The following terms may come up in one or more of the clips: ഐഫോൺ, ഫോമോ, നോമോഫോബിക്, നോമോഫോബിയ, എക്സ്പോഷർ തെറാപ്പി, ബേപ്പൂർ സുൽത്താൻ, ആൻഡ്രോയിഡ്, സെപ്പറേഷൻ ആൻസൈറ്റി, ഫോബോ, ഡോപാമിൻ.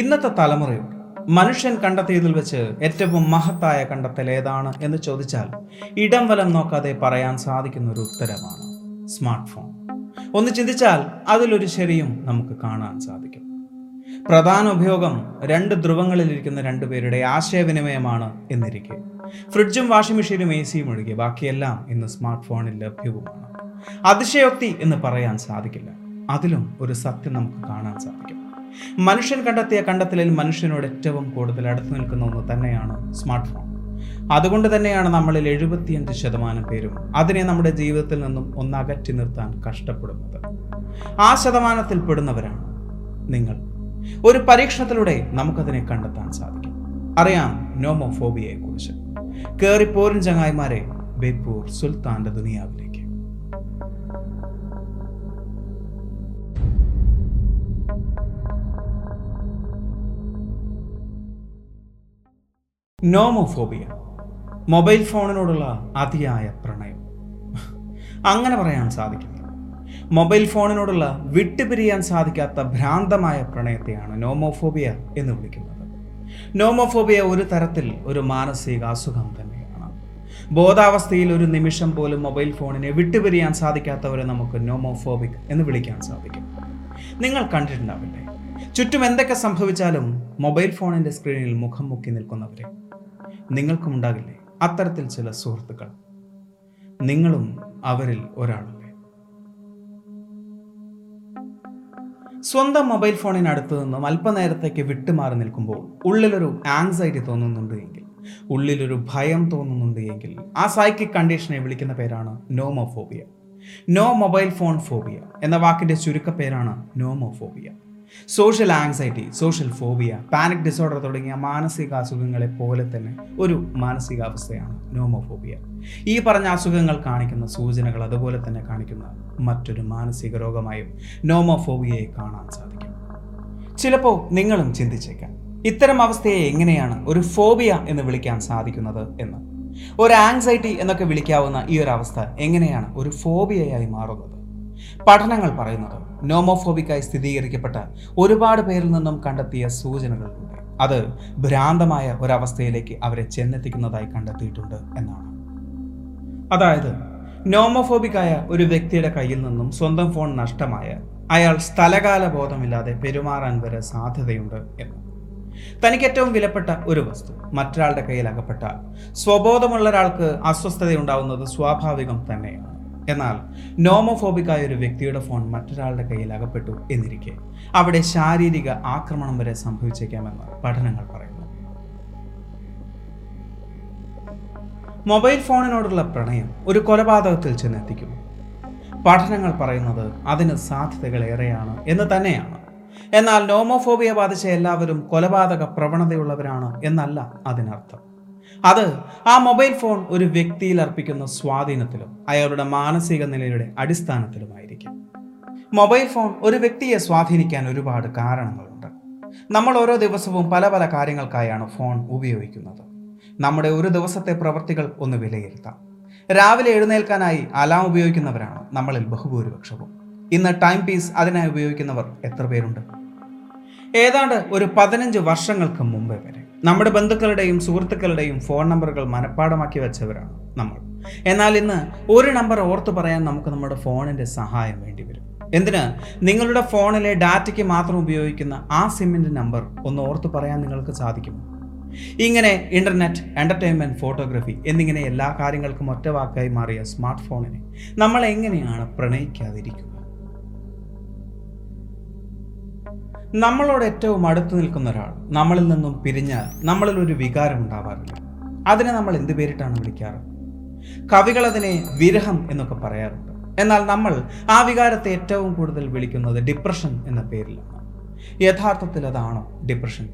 ഇന്നത്തെ തലമുറയിൽ മനുഷ്യൻ കണ്ടെത്തിയതിൽ വെച്ച് ഏറ്റവും മഹത്തായ കണ്ടെത്തൽ ഏതാണ് എന്ന് ചോദിച്ചാൽ ഇടം വലം നോക്കാതെ പറയാൻ സാധിക്കുന്ന ഒരു ഉത്തരമാണ് സ്മാർട്ട് ഫോൺ. ഒന്ന് ചിന്തിച്ചാൽ അതിലൊരു ശരിയും നമുക്ക് കാണാൻ സാധിക്കും. പ്രധാന ഉപയോഗം രണ്ട് ധ്രുവങ്ങളിലിരിക്കുന്ന രണ്ടുപേരുടെ ആശയവിനിമയമാണ് എന്നിരിക്കെ ഫ്രിഡ്ജും വാഷിംഗ് മെഷീനും എ സിയും ഒഴികെ ബാക്കിയെല്ലാം ഇന്ന് സ്മാർട്ട് ഫോണിൽ ലഭ്യവുമാണ്. അതിശയോക്തി എന്ന് പറയാൻ സാധിക്കില്ല. അതിലും ഒരു സത്യം നമുക്ക് കാണാൻ സാധിക്കും. മനുഷ്യൻ കണ്ടെത്തിയ കണ്ടെത്തലിൽ മനുഷ്യനോട് ഏറ്റവും കൂടുതൽ അടുത്തു നിൽക്കുന്ന ഒന്ന് തന്നെയാണ് സ്മാർട്ട് ഫോൺ. അതുകൊണ്ട് തന്നെയാണ് നമ്മളിൽ 75% പേരും അതിനെ നമ്മുടെ ജീവിതത്തിൽ നിന്നും ഒന്നകറ്റി നിർത്താൻ കഷ്ടപ്പെടുന്നത്. ആ ശതമാനത്തിൽ പെടുന്നവരാണ് നിങ്ങൾ. ഒരു പരീക്ഷണത്തിലൂടെ നമുക്കതിനെ കണ്ടെത്താൻ സാധിക്കും. അറിയാം നോമോഫോബിയെ കുറിച്ച്. കേറിപ്പോരും ചങ്ങായിമാരെ, ബേപ്പൂർ സുൽത്താന്റെ ദുനിയാവിലേക്ക്. നോമോഫോബിയ, മൊബൈൽ ഫോണിനോടുള്ള അതിയായ പ്രണയം. അങ്ങനെ പറയാൻ സാധിക്കില്ല. മൊബൈൽ ഫോണിനോടുള്ള വിട്ടുപിരിയാൻ സാധിക്കാത്ത ഭ്രാന്തമായ പ്രണയത്തെയാണ് നോമോഫോബിയ എന്ന് വിളിക്കുന്നത്. നോമോഫോബിയ ഒരു തരത്തിൽ ഒരു മാനസിക അസുഖം തന്നെയാണ്. ബോധാവസ്ഥയിൽ ഒരു നിമിഷം പോലും മൊബൈൽ ഫോണിനെ വിട്ടുപിരിയാൻ സാധിക്കാത്തവരെ നമുക്ക് നോമോഫോബിക് എന്ന് വിളിക്കാൻ സാധിക്കും. നിങ്ങൾ കണ്ടിട്ടുണ്ടാവില്ലേ, ചുറ്റും എന്തൊക്കെ സംഭവിച്ചാലും മൊബൈൽ ഫോണിൻ്റെ സ്ക്രീനിൽ മുഖം മുക്കി നിൽക്കുന്നവരെ? നിങ്ങൾക്കും ഉണ്ടാകില്ലേ അത്തരത്തിൽ ചില സുഹൃത്തുക്കൾ? നിങ്ങളും അവരിൽ ഒരാളല്ലേ? സ്വന്തം മൊബൈൽ ഫോണിനടുത്തു നിന്നും അല്പനേരത്തേക്ക് വിട്ടുമാറി നിൽക്കുമ്പോൾ ഉള്ളിലൊരു ആങ്സൈറ്റി തോന്നുന്നുണ്ട് എങ്കിൽ, ഉള്ളിലൊരു ഭയം തോന്നുന്നുണ്ട് എങ്കിൽ, ആ സൈക്കിക് കണ്ടീഷനെ വിളിക്കുന്ന പേരാണ് നോമോഫോബിയ. No mobile phone phobia എന്ന വാക്കിൻ്റെ ചുരുക്കപ്പേരാണ് നോമോഫോബിയ. Social anxiety, social phobia, panic disorder തുടങ്ങിയ മാനസിക അസുഖങ്ങളെ പോലെ തന്നെ ഒരു മാനസികാവസ്ഥയാണ് നോമോഫോബിയ. ഈ പറഞ്ഞ അസുഖങ്ങൾ കാണിക്കുന്ന സൂചനകൾ അതുപോലെ തന്നെ കാണിക്കുന്ന മറ്റൊരു മാനസിക രോഗമായും നോമോഫോബിയയെ കാണാൻ സാധിക്കും. ചിലപ്പോൾ നിങ്ങളും ചിന്തിച്ചേക്കാം, ഇത്തരം അവസ്ഥയെ എങ്ങനെയാണ് ഒരു ഫോബിയ എന്ന് വിളിക്കാൻ സാധിക്കുന്നത് എന്ന്. ഒരു ആങ്സൈറ്റി എന്നൊക്കെ വിളിക്കാവുന്ന ഈ ഒരു അവസ്ഥ എങ്ങനെയാണ് ഒരു ഫോബിയയായി മാറുന്നത്? പഠനങ്ങൾ പറയുന്നത് നോമോഫോബിക്കായി സ്ഥിരീകരിക്കപ്പെട്ട ഒരുപാട് പേരിൽ നിന്നും കണ്ടെത്തിയ സൂചനകളുണ്ട്. അത് ഭ്രാന്തമായ ഒരവസ്ഥയിലേക്ക് അവരെ ചെന്നെത്തിക്കുന്നതായി കണ്ടെത്തിയിട്ടുണ്ട് എന്നാണ്. അതായത്, നോമോഫോബിക്കായ ഒരു വ്യക്തിയുടെ കയ്യിൽ നിന്നും സ്വന്തം ഫോൺ നഷ്ടമായ അയാൾ സ്ഥലകാല ബോധമില്ലാതെ പെരുമാറാൻ വരെ സാധ്യതയുണ്ട് എന്ന്. തനിക്ക് ഏറ്റവും വിലപ്പെട്ട ഒരു വസ്തു മറ്റൊരാളുടെ കയ്യിൽ അകപ്പെട്ടാൽ സ്വബോധമുള്ള ഒരാൾക്ക് അസ്വസ്ഥതയുണ്ടാവുന്നത് സ്വാഭാവികം തന്നെയാണ്. എന്നാൽ നോമോഫോബിക്കായ ഒരു വ്യക്തിയുടെ ഫോൺ മറ്റൊരാളുടെ കയ്യിൽ അകപ്പെട്ടു എന്നിരിക്കെ അവിടെ ശാരീരിക ആക്രമണം വരെ സംഭവിച്ചേക്കാമെന്ന് പഠനങ്ങൾ പറയുന്നു. മൊബൈൽ ഫോണിനോടുള്ള പ്രണയം ഒരു കൊലപാതകത്തിൽ ചെന്നെത്തിക്കുന്നു. പഠനങ്ങൾ പറയുന്നത് അതിന് സാധ്യതകൾ ഏറെയാണ് എന്ന് തന്നെയാണ്. എന്നാൽ നോമോഫോബിയ ബാധിച്ച എല്ലാവരും കൊലപാതക പ്രവണതയുള്ളവരാണ് എന്നല്ല അതിനർത്ഥം. അത് ആ മൊബൈൽ ഫോൺ ഒരു വ്യക്തിയിൽ അർപ്പിക്കുന്ന സ്വാധീനത്തിലും അയാളുടെ മാനസിക നിലയുടെ അടിസ്ഥാനത്തിലുമായിരിക്കും. മൊബൈൽ ഫോൺ ഒരു വ്യക്തിയെ സ്വാധീനിക്കാൻ ഒരുപാട് കാരണങ്ങളുണ്ട്. നമ്മൾ ഓരോ ദിവസവും പല പല കാര്യങ്ങൾക്കായാണ് ഫോൺ ഉപയോഗിക്കുന്നത്. നമ്മുടെ ഒരു ദിവസത്തെ പ്രവൃത്തികൾ ഒന്ന് വിലയിരുത്താം. രാവിലെ എഴുന്നേൽക്കാനായി അലാം ഉപയോഗിക്കുന്നവരാണ് നമ്മളിൽ ബഹുഭൂരിപക്ഷവും. ഇന്ന് ടൈം പീസ് അതിനായി ഉപയോഗിക്കുന്നവർ എത്ര പേരുണ്ട്? ഏതാണ്ട് ഒരു 15 വർഷങ്ങൾക്ക് മുമ്പേ വരെ നമ്മുടെ ബന്ധുക്കളുടെയും സുഹൃത്തുക്കളുടെയും ഫോൺ നമ്പറുകൾ മനഃപ്പാഠമാക്കി വെച്ചവരാണ് നമ്മൾ. എന്നാൽ ഇന്ന് ഒരു നമ്പർ ഓർത്തു പറയാൻ നമുക്ക് നമ്മുടെ ഫോണിൻ്റെ സഹായം വേണ്ടി വരും. എന്തിന്? നിങ്ങളുടെ ഫോണിലെ ഡാറ്റയ്ക്ക് മാത്രം ഉപയോഗിക്കുന്ന ആ സിമ്മിൻ്റെ നമ്പർ ഒന്ന് ഓർത്ത് പറയാൻ നിങ്ങൾക്ക് സാധിക്കും. ഇങ്ങനെ ഇൻ്റർനെറ്റ്, എൻ്റർടൈൻമെൻറ്റ്, ഫോട്ടോഗ്രാഫി എന്നിങ്ങനെ എല്ലാ കാര്യങ്ങൾക്കും ഒറ്റവാക്കായി മാറിയ സ്മാർട്ട് ഫോണിനെ നമ്മൾ എങ്ങനെയാണ് പ്രണയിക്കാതിരിക്കുക? നമ്മളോട് ഏറ്റവും അടുത്ത് നിൽക്കുന്ന ഒരാൾ നമ്മളിൽ നിന്നും പിരിഞ്ഞാൽ നമ്മളിൽ ഒരു വികാരം ഉണ്ടാവാറില്ല. അതിനെ നമ്മൾ എന്ത് പേരിട്ടാണ് വിളിക്കാറ്? കവികളതിനെ വിരഹം എന്നൊക്കെ പറയാറുണ്ട്. എന്നാൽ നമ്മൾ ആ വികാരത്തെ ഏറ്റവും കൂടുതൽ വിളിക്കുന്നത് ഡിപ്രഷൻ എന്ന പേരിലാണ്. യഥാർത്ഥത്തിൽ അതാണോ ഡിപ്രഷൻ?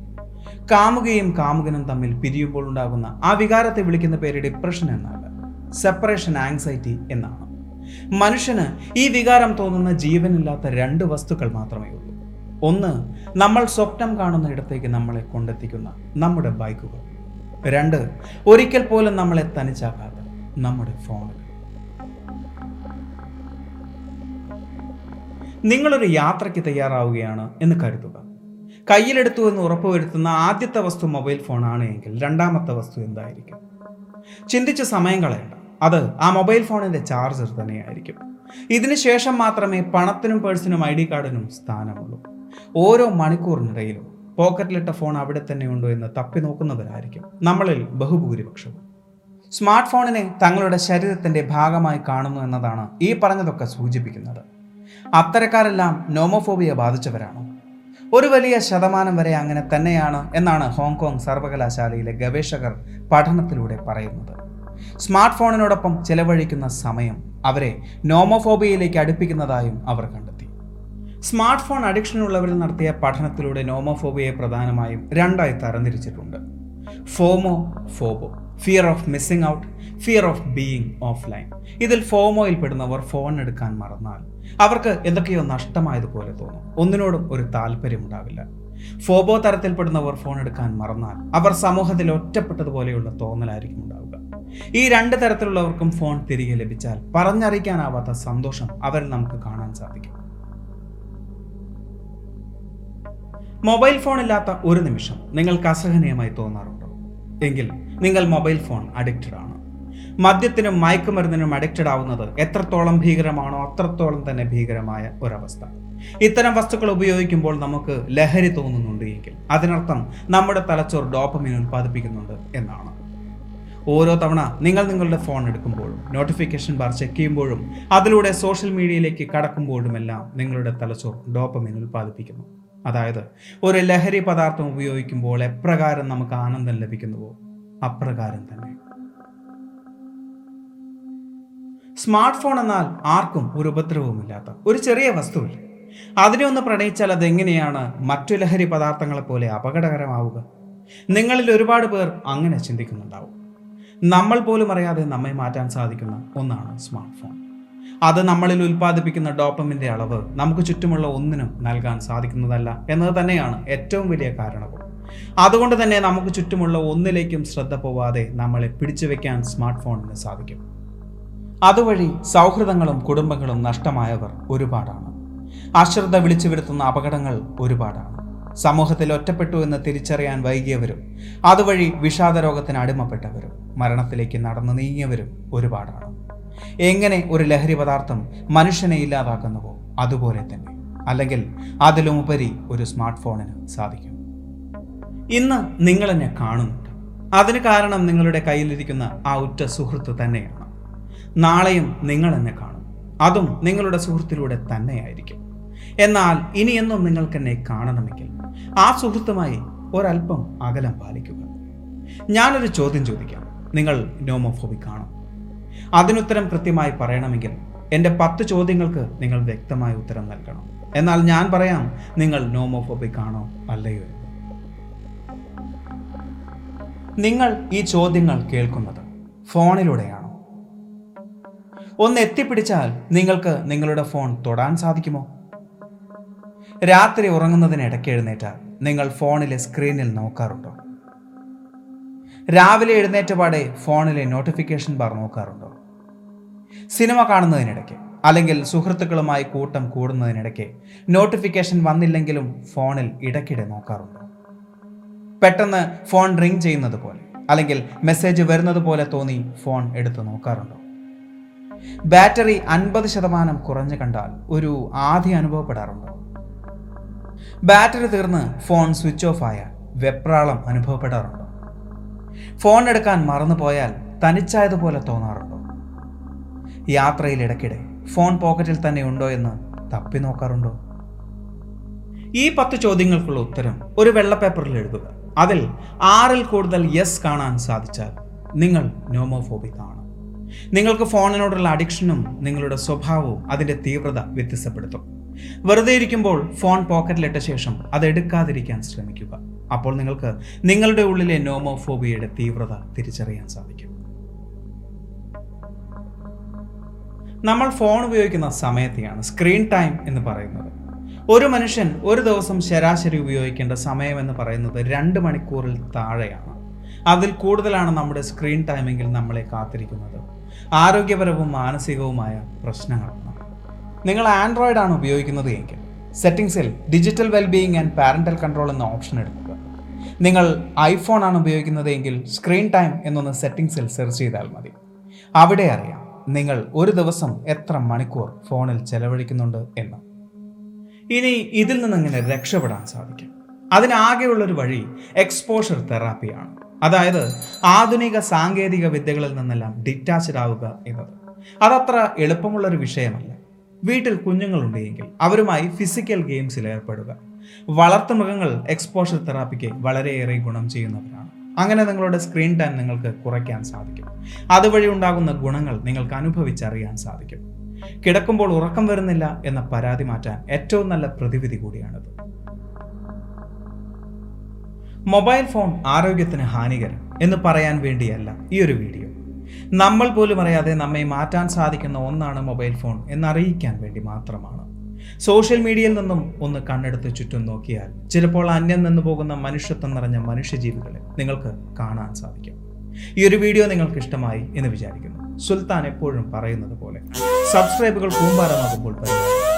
കാമുകയും കാമുകനും തമ്മിൽ പിരിയുമ്പോൾ ഉണ്ടാകുന്ന ആ വികാരത്തെ വിളിക്കുന്ന പേര് ഡിപ്രഷൻ എന്നല്ല, സെപ്പറേഷൻ ആൻസൈറ്റി എന്നാണ്. മനുഷ്യന് ഈ വികാരം തോന്നുന്ന ജീവനില്ലാത്ത രണ്ട് വസ്തുക്കൾ മാത്രമേ ഉള്ളൂ. ഒന്ന്, നമ്മൾ സ്വപ്നം കാണുന്ന ഇടത്തേക്ക് നമ്മളെ കൊണ്ടെത്തിക്കുന്ന നമ്മുടെ ബൈക്കുകൾ. രണ്ട്, ഒരിക്കൽ പോലും നമ്മളെ തനിച്ചാക്കാത്ത നമ്മുടെ ഫോണുകൾ. നിങ്ങളൊരു യാത്രയ്ക്ക് തയ്യാറാവുകയാണ് എന്ന് കരുതുക. കയ്യിലെടുത്തു എന്ന് ഉറപ്പുവരുത്തുന്ന ആദ്യത്തെ വസ്തു മൊബൈൽ ഫോണാണ് എങ്കിൽ രണ്ടാമത്തെ വസ്തു എന്തായിരിക്കും? ചിന്തിച്ച് സമയം കളയണ്ട, അത് ആ മൊബൈൽ ഫോണിൻ്റെ ചാർജർ തന്നെയായിരിക്കും. ഇതിനു ശേഷം മാത്രമേ പണത്തിനും പേഴ്സിനും ഐ ഡി കാർഡിനും സ്ഥാനമുള്ളൂ. ഓരോ മണിക്കൂറിനിടയിലും പോക്കറ്റിലിട്ട ഫോൺ അവിടെ തന്നെ ഉണ്ടോ എന്ന് തപ്പി നോക്കുന്നവരായിരിക്കും നമ്മളിൽ ബഹുഭൂരിപക്ഷവും. സ്മാർട്ട് ഫോണിനെ തങ്ങളുടെ ശരീരത്തിൻ്റെ ഭാഗമായി കാണുന്നു എന്നതാണ് ഈ പറഞ്ഞതൊക്കെ സൂചിപ്പിക്കുന്നത്. അത്തരക്കാരെല്ലാം നോമോഫോബിയ ബാധിച്ചവരാണ്. ഒരു വലിയ ശതമാനം വരെ അങ്ങനെ തന്നെയാണ് എന്നാണ് ഹോങ്കോങ് സർവകലാശാലയിലെ ഗവേഷകർ പഠനത്തിലൂടെ പറയുന്നത്. സ്മാർട്ട് ഫോണിനോടൊപ്പം ചെലവഴിക്കുന്ന സമയം അവരെ നോമോഫോബിയയിലേക്ക് അടുപ്പിക്കുന്നതായും അവർ കണ്ടെത്തി. സ്മാർട്ട് ഫോൺ അഡിക്ഷനുള്ളവരിൽ നടത്തിയ പഠനത്തിലൂടെ നോമോഫോബിയെ പ്രധാനമായും രണ്ടായി തരംതിരിച്ചിട്ടുണ്ട്. ഫോമോ, ഫോബോ, fear of missing out, fear of being offline. ഇതിൽ ഫോമോയിൽ പെടുന്നവർ ഫോൺ എടുക്കാൻ മറന്നാൽ അവർക്ക് എന്തൊക്കെയോ നഷ്ടമായതുപോലെ തോന്നും, ഒന്നിനോടും ഒരു താല്പര്യമുണ്ടാവില്ല. ഫോബോ തരത്തിൽപ്പെടുന്നവർ ഫോൺ എടുക്കാൻ മറന്നാൽ അവർ സമൂഹത്തിൽ ഒറ്റപ്പെട്ടതുപോലെയുള്ള തോന്നലായിരിക്കും ഉണ്ടാവുക. ഈ രണ്ട് തരത്തിലുള്ളവർക്കും ഫോൺ തിരികെ ലഭിച്ചാൽ പറഞ്ഞറിയിക്കാനാവാത്ത സന്തോഷം അവരിൽ നമുക്ക് കാണാൻ സാധിക്കും. മൊബൈൽ ഫോൺ ഇല്ലാത്ത ഒരു നിമിഷം നിങ്ങൾക്ക് അസഹനീയമായി തോന്നാറുണ്ടോ? എങ്കിൽ നിങ്ങൾ മൊബൈൽ ഫോൺ അഡിക്റ്റഡ് ആണ്. മദ്യത്തിനും മയക്കുമരുന്നിനും അഡിക്റ്റഡ് ആവുന്നത് എത്രത്തോളം ഭീകരമാണോ അത്രത്തോളം തന്നെ ഭീകരമായ ഒരവസ്ഥ. ഇത്തരം വസ്തുക്കൾ ഉപയോഗിക്കുമ്പോൾ നമുക്ക് ലഹരി തോന്നുന്നുണ്ട് എങ്കിൽ അതിനർത്ഥം നമ്മുടെ തലച്ചോർ ഡോപാമിൻ ഉൽപ്പാദിപ്പിക്കുന്നുണ്ട് എന്നാണ്. ഓരോ തവണ നിങ്ങൾ നിങ്ങളുടെ ഫോൺ എടുക്കുമ്പോഴും നോട്ടിഫിക്കേഷൻ ബാർ ചെക്ക് ചെയ്യുമ്പോഴും അതിലൂടെ സോഷ്യൽ മീഡിയയിലേക്ക് കടക്കുമ്പോഴുമെല്ലാം നിങ്ങളുടെ തലച്ചോർ ഡോപാമിൻ ഉൽപ്പാദിപ്പിക്കുന്നു. അതായത്, ഒരു ലഹരി പദാർത്ഥം ഉപയോഗിക്കുമ്പോൾ എപ്രകാരം നമുക്ക് ആനന്ദം ലഭിക്കുന്നുവോ അപ്രകാരം തന്നെ. സ്മാർട്ട് ഫോൺ എന്നാൽ ആർക്കും ഒരു ഉപദ്രവവുമില്ലാത്ത ഒരു ചെറിയ വസ്തുവില്ല. അതിനെ ഒന്ന് പ്രണയിച്ചാൽ അതെങ്ങനെയാണ് മറ്റു ലഹരി പദാർത്ഥങ്ങളെപ്പോലെ അപകടകരമാവുക? നിങ്ങളിൽ ഒരുപാട് പേർ അങ്ങനെ ചിന്തിക്കുന്നുണ്ടാവും. നമ്മൾ പോലും അറിയാതെ നമ്മെ മാറ്റാൻ സാധിക്കുന്ന ഒന്നാണ് സ്മാർട്ട് ഫോൺ. അത് നമ്മളിൽ ഉൽപ്പാദിപ്പിക്കുന്ന ഡോപാമിൻ്റെ അളവ് നമുക്ക് ചുറ്റുമുള്ള ഒന്നിനും നൽകാൻ സാധിക്കുന്നതല്ല എന്നത് തന്നെയാണ് ഏറ്റവും വലിയ കാരണവും. അതുകൊണ്ട് തന്നെ നമുക്ക് ചുറ്റുമുള്ള ഒന്നിലേക്കും ശ്രദ്ധ പോവാതെ നമ്മളെ പിടിച്ചു വയ്ക്കാൻ സ്മാർട്ട് ഫോണിന് സാധിക്കും. അതുവഴി സൗഹൃദങ്ങളും കുടുംബങ്ങളും നഷ്ടമായവർ ഒരുപാടാണ്. അശ്രദ്ധ വിളിച്ചു വരുത്തുന്ന അപകടങ്ങൾ ഒരുപാടാണ്. സമൂഹത്തിൽ ഒറ്റപ്പെട്ടു എന്ന് തിരിച്ചറിയാൻ വൈകിയവരും അതുവഴി വിഷാദരോഗത്തിന് അടിമപ്പെട്ടവരും മരണത്തിലേക്ക് നടന്നു നീങ്ങിയവരും ഒരുപാടാണ്. എങ്ങനെ ഒരു ലഹരി പദാർത്ഥം മനുഷ്യനെ ഇല്ലാതാക്കുന്നുവോ അതുപോലെ തന്നെ, അല്ലെങ്കിൽ അതിലുമുപരി ഒരു സ്മാർട്ട് ഫോണിന് സാധിക്കും. ഇന്ന് നിങ്ങളെന്നെ കാണുന്നുണ്ട്, അതിന് കാരണം നിങ്ങളുടെ കയ്യിലിരിക്കുന്ന ആ ഉറ്റ സുഹൃത്ത് തന്നെയാണ്. നാളെയും നിങ്ങളെന്നെ കാണും, അതും നിങ്ങളുടെ സുഹൃത്തിലൂടെ തന്നെയായിരിക്കും. എന്നാൽ ഇനിയെന്നും നിങ്ങൾക്കെന്നെ കാണണമെങ്കിൽ ആ സുഹൃത്തുമായി ഒരൽപ്പം അകലം പാലിക്കുക. ഞാനൊരു ചോദ്യം ചോദിക്കാം, നിങ്ങൾ നോമോഫോബിക് ആണോ? അതിനുത്തരം കൃത്യമായി പറയണമെങ്കിൽ എൻ്റെ 10 ചോദ്യങ്ങൾക്ക് നിങ്ങൾ വ്യക്തമായ ഉത്തരം നൽകണം. എന്നാൽ ഞാൻ പറയാം നിങ്ങൾ നോമോഫോബിക് ആണോ അല്ലയോ. നിങ്ങൾ ഈ ചോദ്യങ്ങൾ കേൾക്കുന്നത് ഫോണിലൂടെയാണോ? ഒന്ന് എത്തിപ്പിടിച്ചാൽ നിങ്ങൾക്ക് നിങ്ങളുടെ ഫോൺ തൊടാൻ സാധിക്കുമോ? രാത്രി ഉറങ്ങുന്നതിനിടയ്ക്ക് എഴുന്നേറ്റാൽ നിങ്ങൾ ഫോണിലെ സ്ക്രീനിൽ നോക്കാറുണ്ടോ? രാവിലെ എഴുന്നേറ്റപാടെ ഫോണിലെ നോട്ടിഫിക്കേഷൻ ബാർ നോക്കാറുണ്ടോ? സിനിമ കാണുന്നതിനിടയ്ക്ക് അല്ലെങ്കിൽ സുഹൃത്തുക്കളുമായി കൂട്ടം കൂടുന്നതിനിടയ്ക്ക് നോട്ടിഫിക്കേഷൻ വന്നില്ലെങ്കിലും ഫോണിൽ ഇടയ്ക്കിടെ നോക്കാറുണ്ടോ? പെട്ടെന്ന് ഫോൺ റിംഗ് ചെയ്യുന്നത് പോലെ അല്ലെങ്കിൽ മെസ്സേജ് വരുന്നത് പോലെ തോന്നി ഫോൺ എടുത്ത് നോക്കാറുണ്ടോ? ബാറ്ററി 50% കുറഞ്ഞു കണ്ടാൽ ഒരു ആധി അനുഭവപ്പെടാറുണ്ട്. ബാറ്ററി തീർന്ന് ഫോൺ സ്വിച്ച് ഓഫ് ആയാൽ വെപ്രാളം അനുഭവപ്പെടാറുണ്ട്. ഫോൺ എടുക്കാൻ മറന്നു പോയാൽ തനിച്ചായതുപോലെ തോന്നാറുണ്ടോ? യാത്രയിൽ ഇടയ്ക്കിടെ ഫോൺ പോക്കറ്റിൽ തന്നെ ഉണ്ടോ എന്ന് തപ്പി നോക്കാറുണ്ടോ? ഈ 10 ചോദ്യങ്ങൾക്കുള്ള ഉത്തരം ഒരു വെള്ളപ്പേപ്പറിൽ എഴുതുക. അതിൽ 6 കൂടുതൽ യെസ് കാണാൻ സാധിച്ചാൽ നിങ്ങൾ നോമോഫോബിക് ആണ്. നിങ്ങൾക്ക് ഫോണിനോടുള്ള അഡിക്ഷനും നിങ്ങളുടെ സ്വഭാവവും അതിൻ്റെ തീവ്രത വ്യത്യാസപ്പെടുത്തും. വെറുതെ ഇരിക്കുമ്പോൾ ഫോൺ പോക്കറ്റിലിട്ട ശേഷം അത് എടുക്കാതിരിക്കാൻ ശ്രമിക്കുക. അപ്പോൾ നിങ്ങൾക്ക് നിങ്ങളുടെ ഉള്ളിലെ നോമോഫോബിയയുടെ തീവ്രത തിരിച്ചറിയാൻ സാധിക്കും. നമ്മൾ ഫോൺ ഉപയോഗിക്കുന്ന സമയത്തെയാണ് സ്ക്രീൻ ടൈം എന്ന് പറയുന്നത്. ഒരു മനുഷ്യൻ ഒരു ദിവസം ശരാശരി ഉപയോഗിക്കേണ്ട സമയം എന്ന് പറയുന്നത് 2 മണിക്കൂറിൽ താഴെയാണ്. അതിൽ കൂടുതലാണ് നമ്മുടെ സ്ക്രീൻ ടൈമെങ്കിൽ നമ്മളെ കാത്തിരിക്കുന്നത് ആരോഗ്യപരവും മാനസികവുമായ പ്രശ്നങ്ങളാണ്. നിങ്ങൾ ആൻഡ്രോയിഡ് ആണ് ഉപയോഗിക്കുന്നത് എങ്കിൽ സെറ്റിംഗ്സിൽ digital wellbeing and parental control എന്ന ഓപ്ഷൻ എടുക്കുക. നിങ്ങൾ ഐഫോൺ ആണ് ഉപയോഗിക്കുന്നത് എങ്കിൽ സ്ക്രീൻ ടൈം എന്നൊന്ന് സെറ്റിംഗ്സിൽ സെർച്ച് ചെയ്താൽ മതി. അവിടെ അറിയാം നിങ്ങൾ ഒരു ദിവസം എത്ര മണിക്കൂർ ഫോണിൽ ചെലവഴിക്കുന്നുണ്ട് എന്ന്. ഇനി ഇതിൽ നിന്നിങ്ങനെ രക്ഷപ്പെടാൻ സാധിക്കും. അതിനാകെയുള്ളൊരു വഴി എക്സ്പോഷർ തെറാപ്പിയാണ്. അതായത് ആധുനിക സാങ്കേതിക വിദ്യകളിൽ നിന്നെല്ലാം ഡിറ്റാച്ച്ഡ് ആവുക എന്നത്. അതത്ര എളുപ്പമുള്ളൊരു വിഷയമല്ല. വീട്ടിൽ കുഞ്ഞുങ്ങളുണ്ടെങ്കിൽ അവരുമായി ഫിസിക്കൽ ഗെയിംസിൽ ഏർപ്പെടുക. വളർത്തുമൃഗങ്ങൾ എക്സ്പോഷർ തെറാപ്പിക്ക് വളരെയേറെ ഗുണം ചെയ്യുന്നവരാണ്. അങ്ങനെ നിങ്ങളുടെ സ്ക്രീൻ ടൈം നിങ്ങൾക്ക് കുറയ്ക്കാൻ സാധിക്കും. അതുവഴി ഉണ്ടാകുന്ന ഗുണങ്ങൾ നിങ്ങൾക്ക് അനുഭവിച്ചറിയാൻ സാധിക്കും. കിടക്കുമ്പോൾ ഉറക്കം വരുന്നില്ല എന്ന പരാതി മാറ്റാൻ ഏറ്റവും നല്ല പ്രതിവിധി കൂടിയാണിത്. മൊബൈൽ ഫോൺ ആരോഗ്യത്തിന് ഹാനികരം എന്ന് പറയാൻ വേണ്ടിയല്ല ഈ ഒരു വീഡിയോ. നമ്മൾ പോലും അറിയാതെ നമ്മെ മാറ്റാൻ സാധിക്കുന്ന ഒന്നാണ് മൊബൈൽ ഫോൺ എന്നറിയിക്കാൻ വേണ്ടി മാത്രമാണ്. സോഷ്യൽ മീഡിയയിൽ നിന്നും ഒന്ന് കണ്ണെടുത്ത് ചുറ്റും നോക്കിയാൽ ചിലപ്പോൾ അന്യം നിന്ന് പോകുന്ന മനുഷ്യത്വം നിറഞ്ഞ മനുഷ്യജീവികളെ നിങ്ങൾക്ക് കാണാൻ സാധിക്കും. ഈ ഒരു വീഡിയോ നിങ്ങൾക്ക് ഇഷ്ടമായി എന്ന് വിചാരിക്കുന്നു. സുൽത്താൻ എപ്പോഴും പറയുന്നത് പോലെ സബ്സ്ക്രൈബുകൾ കൂമ്പാരമാകുമ്പോൾ